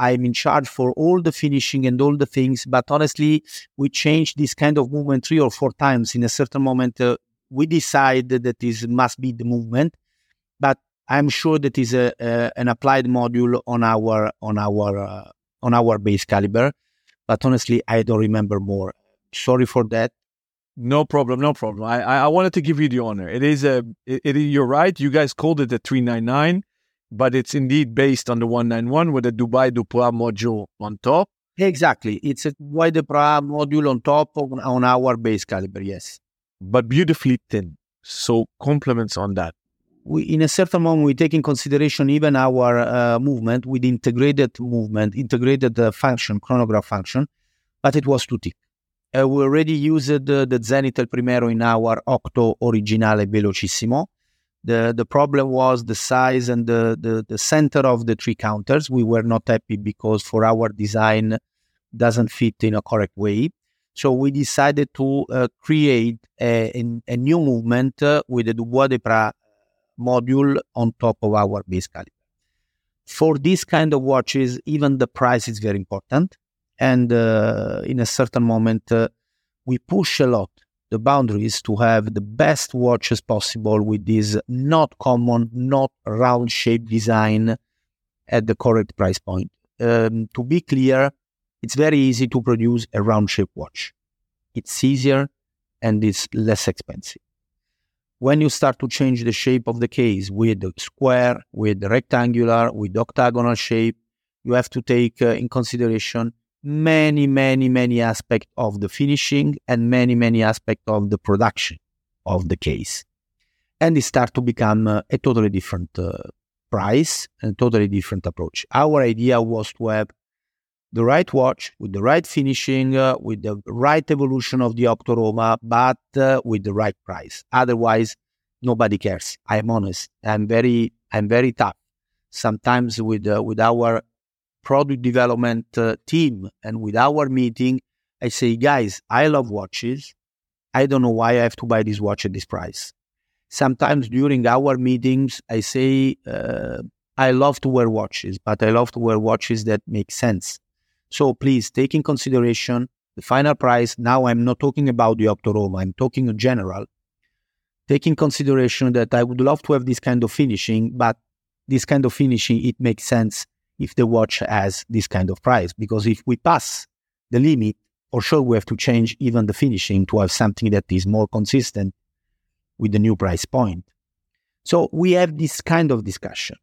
I'm in charge for all the finishing and all the things. But honestly, we changed this kind of movement three or four times. In a certain moment, uh, we decide that this must be the movement. But I'm sure that is a, uh, an applied module on our on our uh, on our base caliber, but honestly, I don't remember more. Sorry for that. No problem, no problem. I I wanted to give you the honor. It is a. It, it, you're right. You guys called it the three ninety-nine, but it's indeed based on the one ninety-one with a Dubois Dépraz module on top. Exactly, it's a Dubois Dépraz module on top of, on our base caliber. Yes, but beautifully thin. So compliments on that. We, in a certain moment, we take in consideration even our uh, movement with integrated movement, integrated uh, function, chronograph function, but it was too thick. Uh, we already used uh, the Zenital Primero in our Octo Originale Velocissimo. The the problem was the size and the, the, the center of the three counters. We were not happy because for our design doesn't fit in a correct way. So we decided to uh, create a, a, a new movement uh, with the Dubois Dépraz module on top of our base caliber. For this kind of watches, even the price is very important. And uh, in a certain moment, uh, we push a lot the boundaries to have the best watches possible with this not common, not round shape design at the correct price point. Um, to be clear, it's very easy to produce a round shape watch. It's easier and it's less expensive. When you start to change the shape of the case with square, with rectangular, with octagonal shape, you have to take uh, in consideration many, many, many aspects of the finishing and many, many aspects of the production of the case. And it starts to become uh, a totally different uh, price and totally different approach. Our idea was to have the right watch, with the right finishing, uh, with the right evolution of the Octo Roma, but uh, with the right price. Otherwise, nobody cares. I'm honest. I'm very, I'm very tough. Sometimes with uh, with our product development uh, team and with our meeting, I say, guys, I love watches. I don't know why I have to buy this watch at this price. Sometimes during our meetings, I say, uh, I love to wear watches, but I love to wear watches that make sense. So please take in consideration the final price. Now I'm not talking about the Octo Roma, I'm talking in general. Take in consideration that I would love to have this kind of finishing, but this kind of finishing, it makes sense if the watch has this kind of price. Because if we pass the limit, for sure we have to change even the finishing to have something that is more consistent with the new price point. So we have this kind of discussion.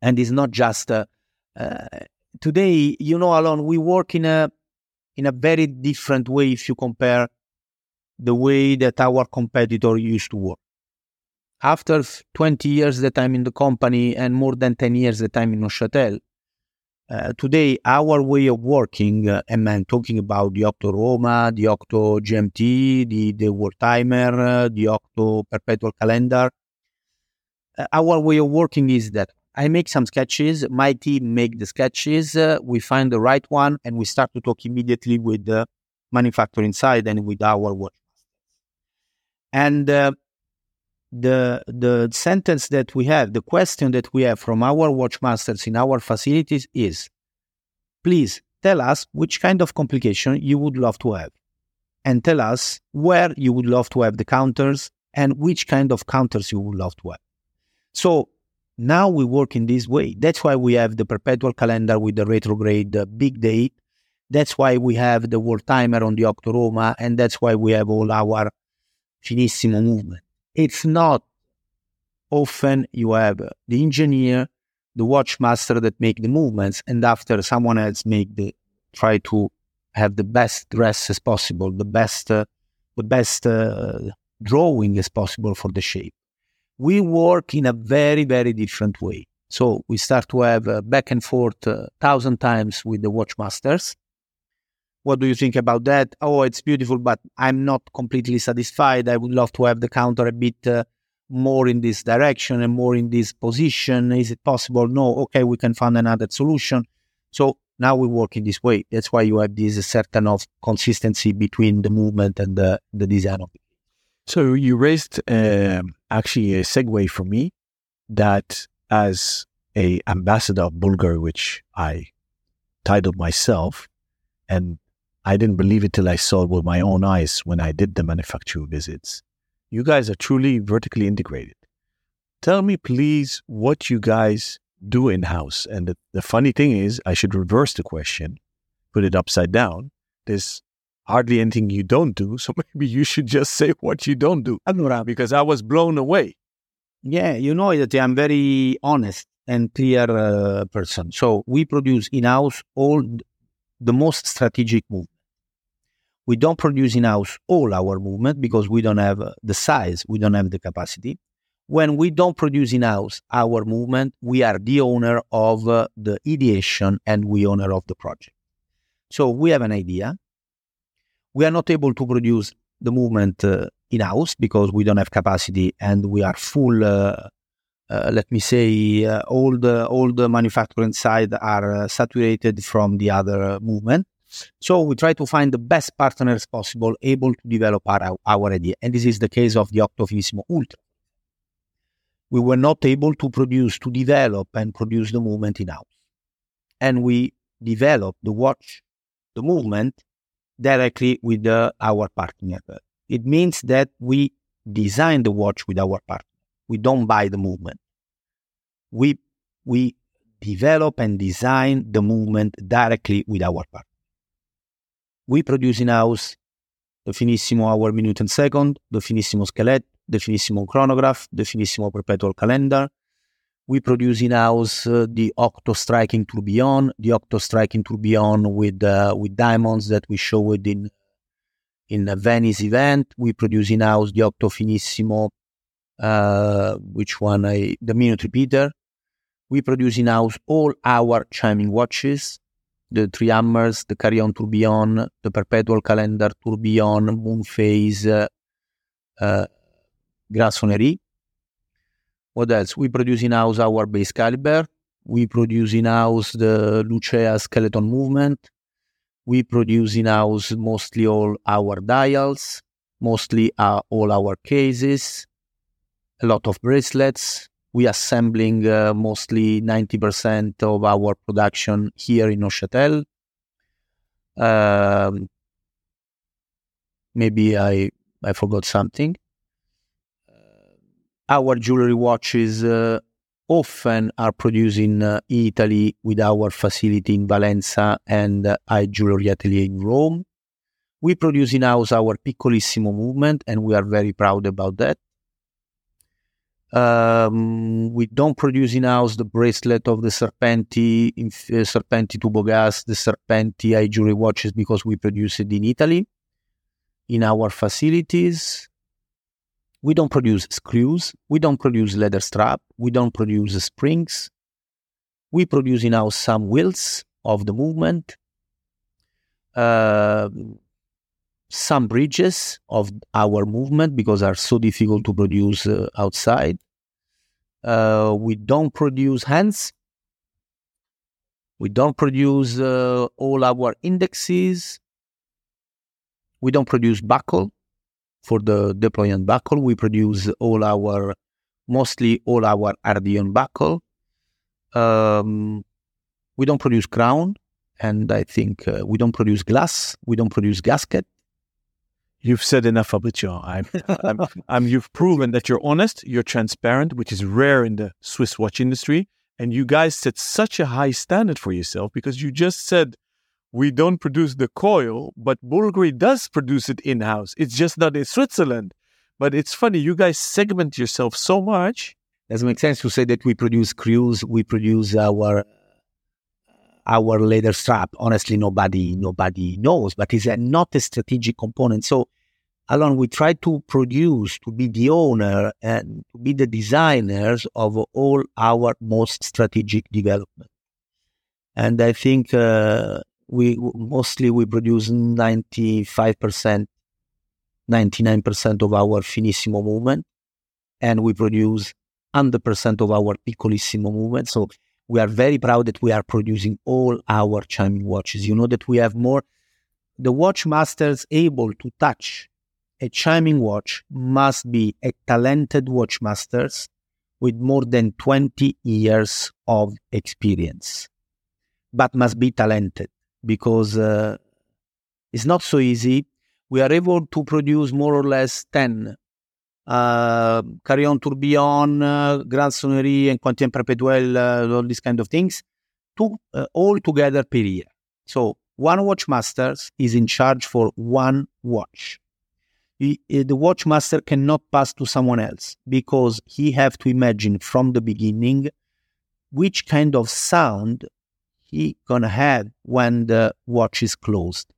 And it's not just... Uh, uh, Today, you know, Alon, we work in a in a very different way if you compare the way that our competitor used to work. after twenty years that I'm in the company and more than ten years that I'm in Neuchâtel, uh, today our way of working, uh, and I'm talking about the Octo Roma, the Octo G M T, the, the World Timer, uh, the Octo Perpetual Calendar, uh, our way of working is that I make some sketches, my team make the sketches, uh, we find the right one, and we start to talk immediately with the manufacturing side and with our watch. And uh, the the sentence that we have, the question that we have from our watchmasters in our facilities is, please tell us which kind of complication you would love to have, and tell us where you would love to have the counters and which kind of counters you would love to have. So now we work in this way. That's why we have the perpetual calendar with the retrograde uh, big date. That's why we have the World Timer on the Octo Roma, and that's why we have all our finissimo movement. It's not often you have the engineer, the watchmaster that make the movements, and after someone else make the try to have the best dress as possible, the best uh, the best uh, drawing as possible for the shape. We work in a very very different way. So we start to have uh, back and forth uh, thousand times with the watchmasters. What do you think about that? Oh, it's beautiful, but I'm not completely satisfied. I would love to have the counter a bit uh, more in this direction and more in this position. Is it possible? No. Okay, we can find another solution. So now we work in this way. That's why you have this certain of consistency between the movement and the, the design of it. So you raised um, actually a segue for me that as a ambassador of Bulgari, which I titled myself, and I didn't believe it till I saw it with my own eyes when I did the manufacturer visits. You guys are truly vertically integrated. Tell me, please, what you guys do in-house. And the, the funny thing is, I should reverse the question, put it upside down. There's hardly anything you don't do, so maybe you should just say what you don't do. Allora, because I was blown away. Yeah, you know that I'm very honest and clear uh, person. So we produce in-house all the most strategic movement. We don't produce in-house all our movement because we don't have the size, we don't have the capacity. When we don't produce in-house our movement, we are the owner of uh, the ideation and we owner of the project. So we have an idea. We are not able to produce the movement uh, in-house because we don't have capacity and we are full, uh, uh, let me say, uh, all, the, all the manufacturing side are uh, saturated from the other uh, movement. So we try to find the best partners possible, able to develop our, our idea. And this is the case of the Octo Finissimo Ultra. We were not able to produce, to develop and produce the movement in-house. And we developed the watch, the movement, directly with uh, our partner. It means that we design the watch with our partner. We don't buy the movement. We, we develop and design the movement directly with our partner. We produce in-hour the finissimo hour, minute and second, the finissimo scheletto, the finissimo chronograph, the finissimo perpetual calendar. We produce in-house uh, the Octo Striking Tourbillon, the Octo Striking Tourbillon with uh, with diamonds that we showed in in the Venice event. We produce in-house the Octo Finissimo, uh, which one? I, the minute repeater. We produce in-house all our chiming watches. The three hammers, the Carillon Tourbillon, the Perpetual Calendar Tourbillon, Moonphase, uh, uh, Grassonnerie. What else? We produce in-house our base caliber. We produce in-house the Lucia skeleton movement. We produce in-house mostly all our dials, mostly uh, all our cases, a lot of bracelets. We are assembling uh, mostly ninety percent of our production here in Neuchâtel. Um, maybe I, I forgot something. Our jewelry watches uh, often are produced in uh, Italy with our facility in Valenza and uh, I Jewelry Atelier in Rome. We produce in-house our Piccolissimo movement and we are very proud about that. Um, we don't produce in-house the bracelet of the Serpenti, uh, Serpenti Tubogas, the Serpenti I Jewelry watches because we produce it in Italy, in our facilities. We don't produce screws. We don't produce leather strap. We don't produce springs. We produce in-house some wheels of the movement, uh, some bridges of our movement because are so difficult to produce uh, outside. Uh, we don't produce hands. We don't produce uh, all our indexes. We don't produce buckle for the deployant buckle. We produce all our, mostly all our Ardian buckle. Um, we don't produce crown, and I think uh, we don't produce glass. We don't produce gasket. You've said enough, Fabrizio. I'm, I'm, I'm, you've proven that you're honest, you're transparent, which is rare in the Swiss watch industry. And you guys set such a high standard for yourself because you just said, we don't produce the coil, but Bulgari does produce it in-house. It's just not in Switzerland. But it's funny, you guys segment yourself so much. Doesn't make sense to say that we produce screws, we produce our our leather strap. Honestly, nobody nobody knows, but it's a, not a strategic component. So, Alon, we try to produce, to be the owner and to be the designers of all our most strategic development. And I think uh, we mostly we produce ninety-five percent, ninety-nine percent of our finissimo movement, and we produce one hundred percent of our piccolissimo movement. So we are very proud that we are producing all our chiming watches. You know that we have more, the watch masters able to touch a chiming watch must be a talented watchmasters with more than twenty years of experience, but must be talented because uh, it's not so easy. We are able to produce more or less ten uh, Carillon Tourbillon, uh, Grand Sonnerie, and Quantien Perpetuel, uh, all these kind of things, to, uh, all together per year. So one watchmasters is in charge for one watch. He, the watchmaster cannot pass to someone else because he have to imagine from the beginning which kind of sound he gonna have when the watch is closed.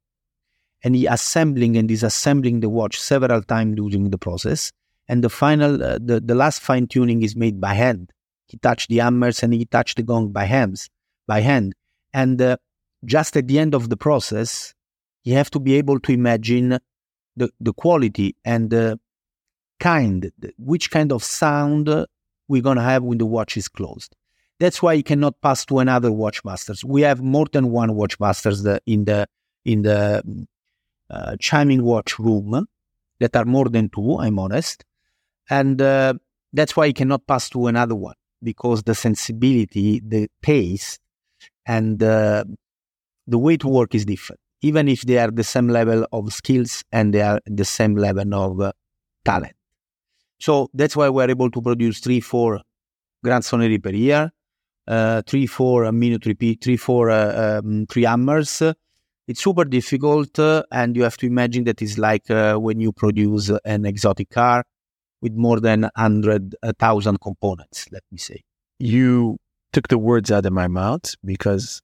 And he assembling and disassembling the watch several times during the process. And the final, uh, the, the last fine tuning is made by hand. He touched the hammers and he touched the gong by hands, by hand. And uh, just at the end of the process, you have to be able to imagine The, the quality and the kind, the, which kind of sound we're going to have when the watch is closed. That's why you cannot pass to another watchmasters. We have more than one watchmasters the, in the in the uh, chiming watch room that are more than two, I'm honest. And uh, that's why you cannot pass to another one because the sensibility, the taste, and uh, the way to work is different. Even if they are the same level of skills and they are the same level of uh, talent. So that's why we're able to produce three, four Grand Sonnerie per year, uh, three, four uh, minute repeat, three, four uh, um, three hammers. It's super difficult, uh, and you have to imagine that it's like uh, when you produce an exotic car with more than one hundred thousand components, let me say. You took the words out of my mouth because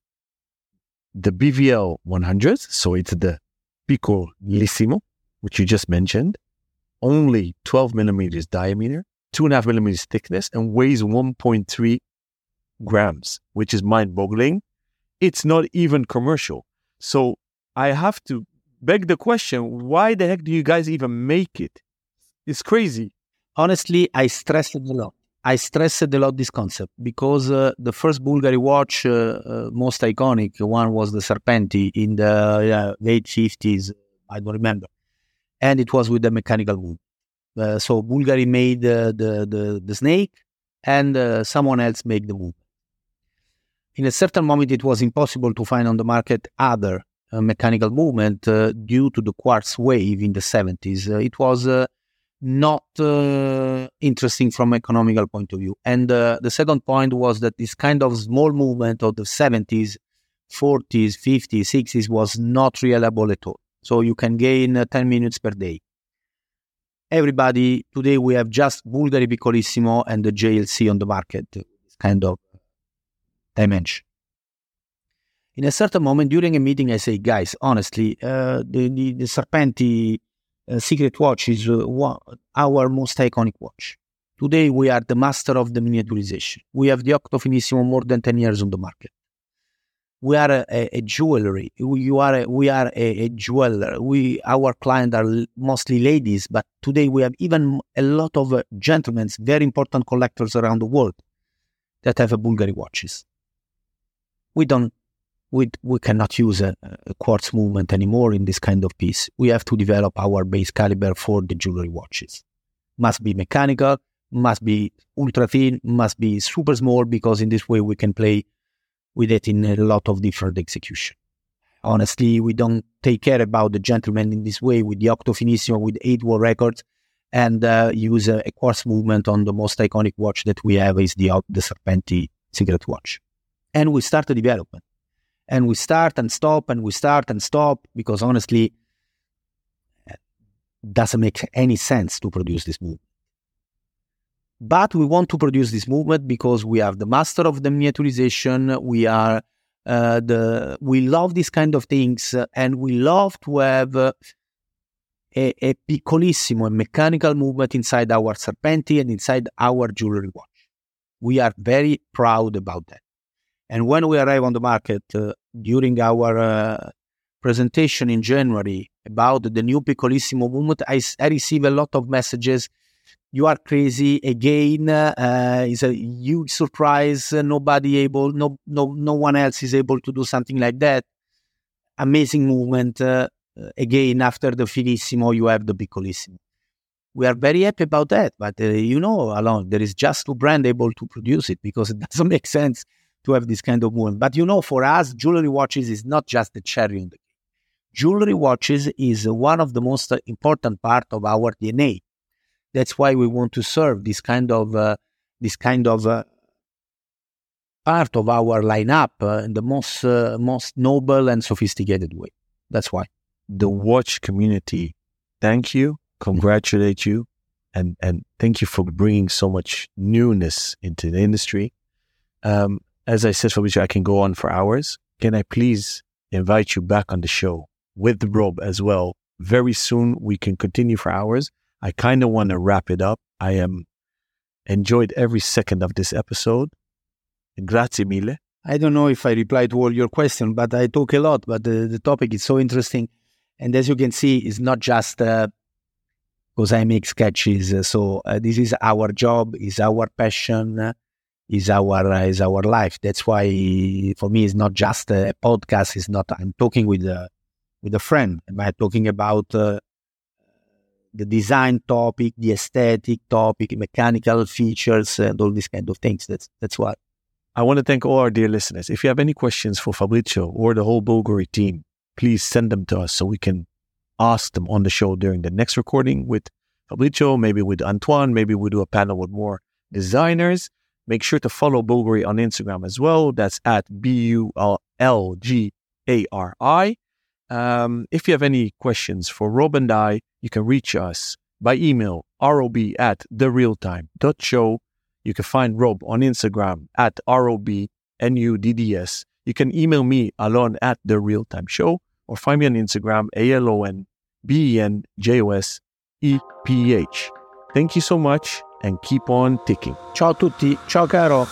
the B V L one hundred, so it's the piccolissimo, which you just mentioned, only twelve millimeters diameter, two and a half millimeters thickness, and weighs one point three grams, which is mind-boggling. It's not even commercial. So I have to beg the question, why the heck do you guys even make it? It's crazy. Honestly, I stressed it a lot. I stressed a lot this concept because uh, the first Bulgari watch, uh, uh, most iconic one was the Serpenti in the uh, late fifties, I don't remember. And it was with the mechanical wood. Uh, so Bulgari made uh, the, the, the snake and uh, someone else made the wood. In a certain moment, it was impossible to find on the market other uh, mechanical movement uh, due to the quartz wave in the seventies. Uh, it was... Uh, not uh, interesting from an economical point of view. And uh, the second point was that this kind of small movement of the seventies, forties, fifties, sixties was not reliable at all. So you can gain uh, ten minutes per day. Everybody, today we have just Bulgari Piccolissimo and the J L C on the market, this kind of dimension. In a certain moment, during a meeting, I say, guys, honestly, uh, the, the, the Serpenti uh, Secret watch is uh, one, our most iconic watch. Today, we are the master of the miniaturization. We have the Octo Finissimo more than ten years on the market. We are a, a, a jewelry. We, you are a, we are a, a jeweler. We, our clients are mostly ladies, but today we have even a lot of uh, gentlemen, very important collectors around the world that have a Bulgari watches. We don't, we, we cannot use a, a quartz movement anymore in this kind of piece. We have to develop our base caliber for the jewelry watches. Must be mechanical, must be ultra thin, must be super small, because in this way we can play with it in a lot of different execution. Honestly, we don't take care about the gentleman in this way with the Octo Finissimo with eight world records, and uh, use a, a quartz movement on the most iconic watch that we have is the, the Serpenti cigarette watch. And we start the development. And we start and stop, and we start and stop, because honestly, it doesn't make any sense to produce this movement. But we want to produce this movement because we are the master of the miniaturization. We are uh, the we love these kind of things, uh, and we love to have uh, a, a piccolissimo, a mechanical movement inside our Serpenti and inside our jewelry watch. We are very proud about that. And when we arrive on the market uh, during our uh, presentation in January about the new piccolissimo movement, I, I receive a lot of messages. You are crazy again. Uh, it's a huge surprise. Nobody able, no, no, no one else is able to do something like that. Amazing movement. Uh, again, after the finissimo, you have the piccolissimo. We are very happy about that. But uh, you know, Alon, there is just two brands able to produce it, because it doesn't make sense to have this kind of movement. But you know, for us, jewelry watches is not just the cherry on the cake. Jewelry watches is one of the most important part of our D N A. That's why we want to serve this kind of uh, this kind of uh, part of our lineup uh, in the most uh, most noble and sophisticated way. That's why the watch community thank you, congratulate you, and and thank you for bringing so much newness into the industry. Um, as I said, Fabrizio, I can go on for hours. Can I please invite you back on the show with Rob as well? Very soon we can continue for hours. I kind of want to wrap it up. I am enjoyed every second of this episode. Grazie mille. I don't know if I replied to all your questions, but I talk a lot, but the, the topic is so interesting. And as you can see, it's not just uh, because I make sketches. So uh, this is our job, is our passion, is our uh, is our life. That's why for me, it's not just a podcast. It's not, I'm talking with a, with a friend. Am I talking about... Uh, the design topic, the aesthetic topic, mechanical features, and all these kind of things. That's that's what. I want to thank all our dear listeners. If you have any questions for Fabrizio or the whole Bulgari team, please send them to us so we can ask them on the show during the next recording with Fabrizio, maybe with Antoine, maybe we'll do a panel with more designers. Make sure to follow Bulgari on Instagram as well. That's at B U L G A R I. Um, if you have any questions for Rob and I, you can reach us by email, rob at the real time dot show. You can find Rob on Instagram at R O B N U D D S. You can email me, Alon, at The Real Time Show, or find me on Instagram, A L O N B E N J O S E P H. Thank you so much, and keep on ticking. Ciao tutti. Ciao caro.